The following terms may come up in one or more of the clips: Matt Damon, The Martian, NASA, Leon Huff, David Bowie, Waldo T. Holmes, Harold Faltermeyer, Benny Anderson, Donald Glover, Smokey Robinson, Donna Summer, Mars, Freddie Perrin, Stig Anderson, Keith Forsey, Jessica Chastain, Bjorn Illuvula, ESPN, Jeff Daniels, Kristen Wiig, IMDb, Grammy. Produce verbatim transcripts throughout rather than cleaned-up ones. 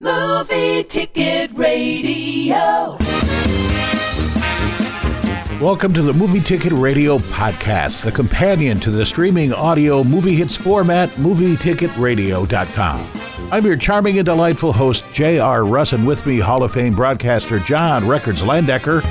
Movie Ticket Radio. Welcome to the Movie Ticket Radio podcast, the companion to the streaming audio movie hits format, movie ticket radio dot com. I'm your charming and delightful host, J R. Russ, and with me, Hall of Fame broadcaster John Records Landecker.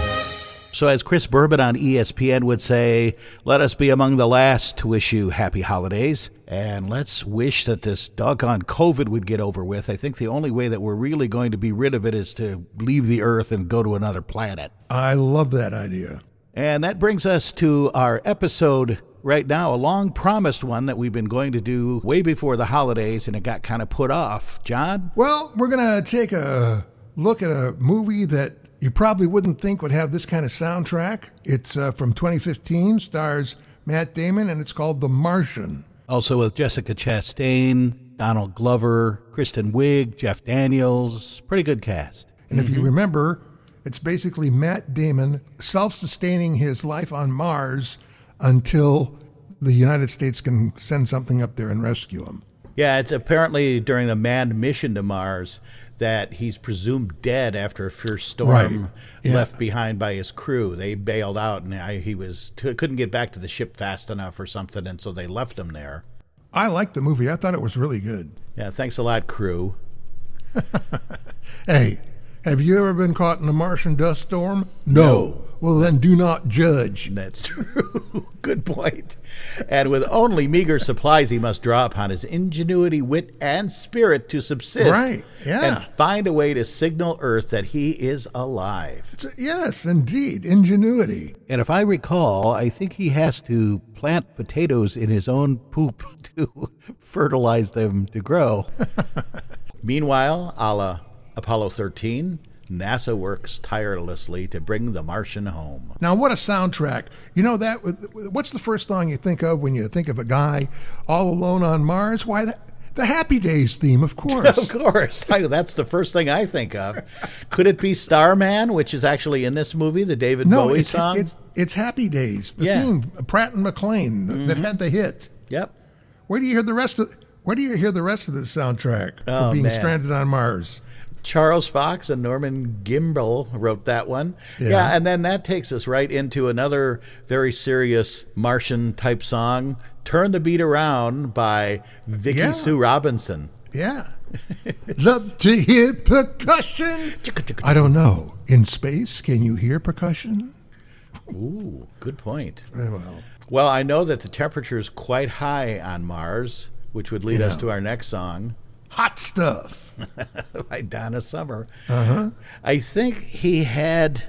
So as Chris Bourbon on E S P N would say, let us be among the last to wish you happy holidays. And let's wish that this doggone COVID would get over with. I think the only way that we're really going to be rid of it is to leave the Earth and go to another planet. I love that idea. And that brings us to our episode right now, a long-promised one that we've been going to do way before the holidays, and it got kind of put off. John? Well, we're going to take a look at a movie that you probably wouldn't think would have this kind of soundtrack. It's uh, from twenty fifteen, stars Matt Damon, and it's called The Martian. Also with Jessica Chastain, Donald Glover, Kristen Wiig, Jeff Daniels. Pretty good cast. And mm-hmm. if you remember, it's basically Matt Damon self-sustaining his life on Mars until the United States can send something up there and rescue him. Yeah, it's apparently during the manned mission to Mars that he's presumed dead after a fierce storm right. yeah. left behind by his crew. They bailed out, and I, he was t- couldn't get back to the ship fast enough or something, and so they left him there. I liked the movie. I thought it was really good. Yeah, thanks a lot, crew. Hey, have you ever been caught in a Martian dust storm? No. no. Well, then do not judge. That's true. Good point. And with only meager supplies, he must draw upon his ingenuity, wit, and spirit to subsist. Right, yeah. And find a way to signal Earth that he is alive. It's a, yes, indeed. Ingenuity. And if I recall, I think he has to plant potatoes in his own poop to fertilize them to grow. Meanwhile, a la Apollo thirteen... NASA works tirelessly to bring the Martian home. Now, what a soundtrack. You know, that. What's the first song you think of when you think of a guy all alone on Mars? Why, the, the Happy Days theme, of course. Of course. That's the first thing I think of. Could it be Starman, which is actually in this movie, the David no, Bowie it's, song? It's, it's Happy Days, the yeah. theme, Pratt and McLean, mm-hmm. that had the hit. Yep. Where do you hear the rest of, where do you hear the rest of the soundtrack oh, for being man. stranded on Mars? Charles Fox and Norman Gimbel wrote that one. Yeah. yeah, and then that takes us right into another very serious Martian-type song, Turn the Beat Around by Vicky yeah. Sue Robinson. Yeah. Love to hear percussion. I don't know. In space, can you hear percussion? Ooh, good point. Very well. Well, I know that the temperature is quite high on Mars, which would lead yeah. us to our next song. Hot Stuff. By Donna Summer. Uh-huh. I think he had,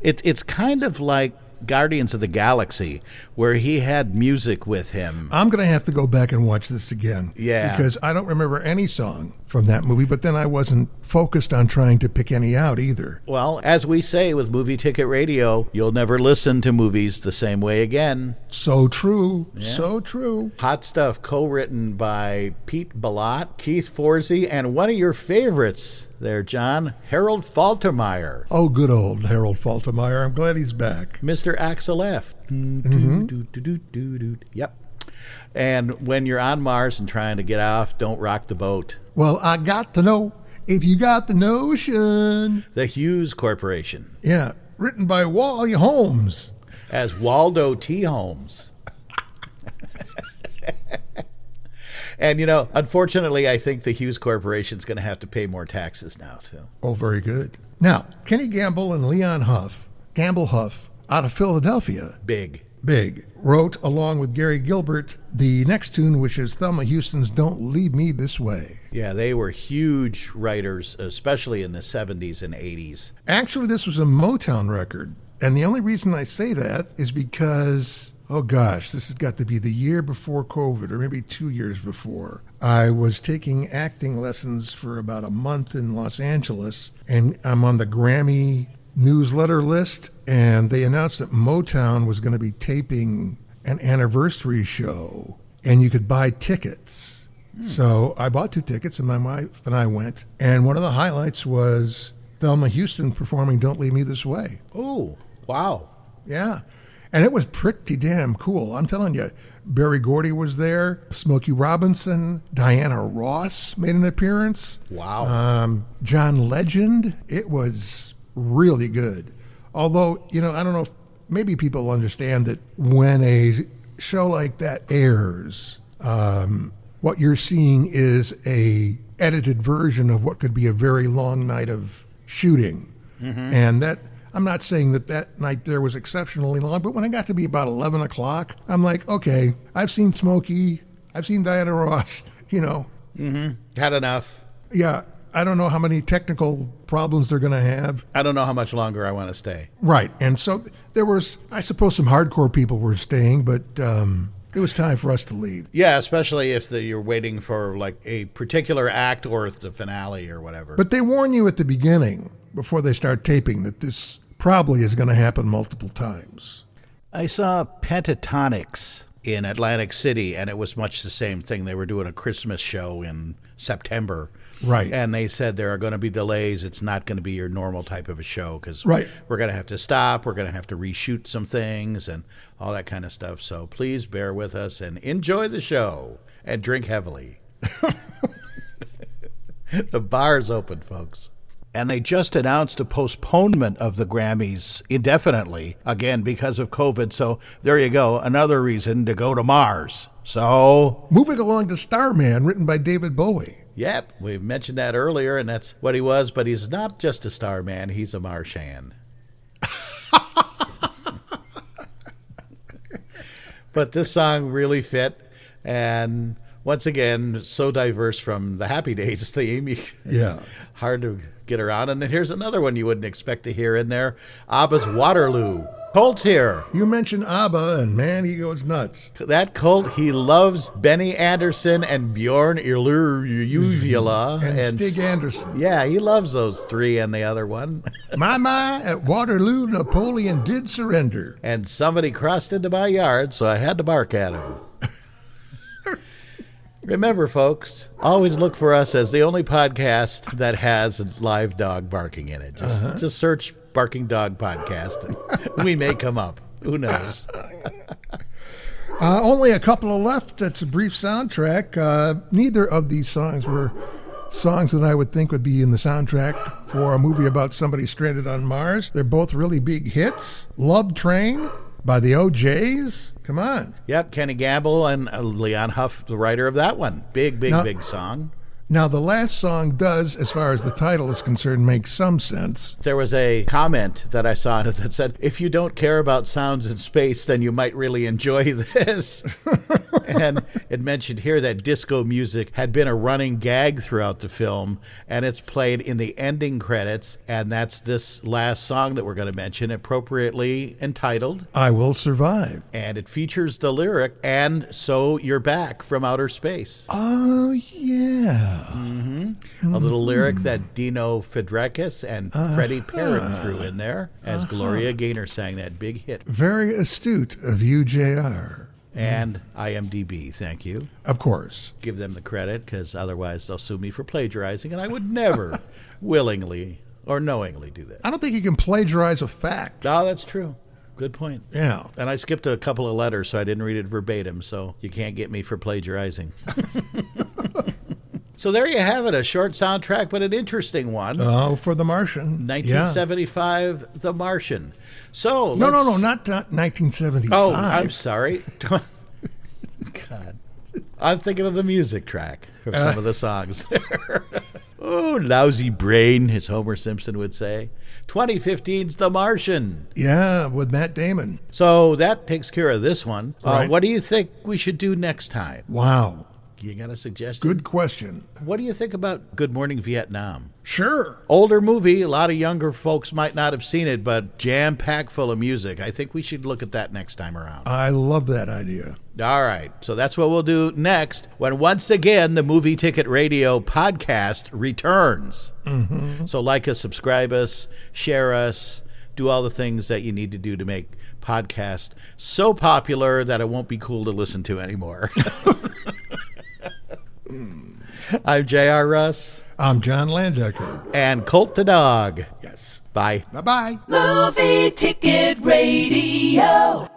it, it's kind of like Guardians of the Galaxy, where he had music with him. I'm going to have to go back and watch this again. Yeah. Because I don't remember any song from that movie, but then I wasn't focused on trying to pick any out either. Well, as we say with Movie Ticket Radio, you'll never listen to movies the same way again. So true. Yeah. So true. Hot Stuff, co-written by Pete Balott, Keith Forsey, and one of your favorites there, John, Harold Faltermeyer. Oh, good old Harold Faltermeyer. I'm glad he's back. Mister Axel F. Mm-hmm. Do, do, do, do, do, do. Yep. And when you're on Mars and trying to get off, don't rock the boat. Well, I got to know if you got the notion. The Hughes Corporation. Yeah. Written by Wally Holmes. As Waldo T. Holmes. And, you know, unfortunately, I think the Hughes Corporation is going to have to pay more taxes now, too. Oh, very good. Now, Kenny Gamble and Leon Huff, Gamble Huff, out of Philadelphia. Big. Big. Wrote, along with Gary Gilbert, the next tune, which is Thelma Houston's Don't Leave Me This Way. Yeah, they were huge writers, especially in the seventies and eighties. Actually, this was a Motown record. And the only reason I say that is because... Oh, gosh, this has got to be the year before COVID, or maybe two years before. I was taking acting lessons for about a month in Los Angeles, and I'm on the Grammy newsletter list, and they announced that Motown was going to be taping an anniversary show, and you could buy tickets. Mm. So I bought two tickets, and my wife and I went, and one of the highlights was Thelma Houston performing Don't Leave Me This Way. Oh, wow. Yeah. And it was pretty damn cool. I'm telling you, Barry Gordy was there. Smokey Robinson, Diana Ross made an appearance. Wow. Um, John Legend. It was really good. Although, you know, I don't know if maybe people understand that when a show like that airs, um, what you're seeing is a edited version of what could be a very long night of shooting. Mm-hmm. And that, I'm not saying that that night there was exceptionally long, but when it got to be about eleven o'clock, I'm like, okay, I've seen Smokey, I've seen Diana Ross, you know. Mm-hmm. Had enough. Yeah. I don't know how many technical problems they're going to have. I don't know how much longer I want to stay. Right. And so there was, I suppose, some hardcore people were staying, but um, it was time for us to leave. Yeah, especially if the, you're waiting for like a particular act or the finale or whatever. But they warn you at the beginning, before they start taping, that this probably is going to happen multiple times. I saw Pentatonix in Atlantic City, and it was much the same thing. They were doing a Christmas show in September. Right. And they said there are going to be delays. It's not going to be your normal type of a show because right. we're going to have to stop. We're going to have to reshoot some things and all that kind of stuff. So please bear with us and enjoy the show and drink heavily. The bar's open, folks. And they just announced a postponement of the Grammys indefinitely, again, because of COVID. So there you go. Another reason to go to Mars. So moving along to Starman, written by David Bowie. Yep, we mentioned that earlier, and that's what he was, but he's not just a star man, he's a Martian. But this song really fit, and once again, so diverse from the Happy Days theme. Yeah. Hard to get around. And then here's another one you wouldn't expect to hear in there, Abba's Waterloo. Colt's here. You mentioned Abba, and man, he goes nuts. That Colt, he loves Benny Anderson and Bjorn Illuvula. and, and Stig Anderson. Yeah, he loves those three and the other one. my, my, at Waterloo, Napoleon did surrender. And somebody crossed into my yard, so I had to bark at him. Remember, folks, always look for us as the only podcast that has a live dog barking in it. Just, uh-huh. just search Barking Dog Podcast. We may come up. Who knows? uh, only a couple of left. That's a brief soundtrack. Uh, neither of these songs were songs that I would think would be in the soundtrack for a movie about somebody stranded on Mars. They're both really big hits. Love Train by the O Js. Come on. Yep, Kenny Gamble and uh, Leon Huff, the writer of that one. Big, big, now, big song. Now, the last song does, as far as the title is concerned, make some sense. There was a comment that I saw that said, if you don't care about sounds in space, then you might really enjoy this. And it mentioned here that disco music had been a running gag throughout the film, and it's played in the ending credits, and that's this last song that we're going to mention, appropriately entitled I Will Survive. And it features the lyric, and so you're back from outer space. Oh, yeah. Mm-hmm. Mm-hmm. A little lyric that Dino Fedrekis and uh-huh. Freddie Perrin threw in there as uh-huh. Gloria Gaynor sang that big hit. Very astute of you, J R And IMDb, thank you. Of course. Give them the credit, because otherwise they'll sue me for plagiarizing, and I would never willingly or knowingly do that. I don't think you can plagiarize a fact. No, that's true. Good point. Yeah. And I skipped a couple of letters, so I didn't read it verbatim, so you can't get me for plagiarizing. So there you have it, a short soundtrack, but an interesting one. Oh, for The Martian. nineteen seventy-five, yeah. The Martian. So No, let's... no, no, not, not nineteen seventy-five. Oh, I'm sorry. God. I'm thinking of the music track of some uh. of the songs there. Oh, lousy brain, as Homer Simpson would say. twenty fifteen's The Martian. Yeah, with Matt Damon. So that takes care of this one. Right. Uh, what do you think we should do next time? Wow. You got a suggestion? Good question. What do you think about Good Morning Vietnam? Sure. Older movie. A lot of younger folks might not have seen it, but jam-packed full of music. I think we should look at that next time around. I love that idea. All right. So that's what we'll do next when, once again, the Movie Ticket Radio podcast returns. Mm-hmm. So like us, subscribe us, share us, do all the things that you need to do to make podcasts so popular that it won't be cool to listen to anymore. I'm J R Russ. I'm John Landecker. And Colt the Dog. Yes. Bye. Bye-bye. Movie Ticket Radio.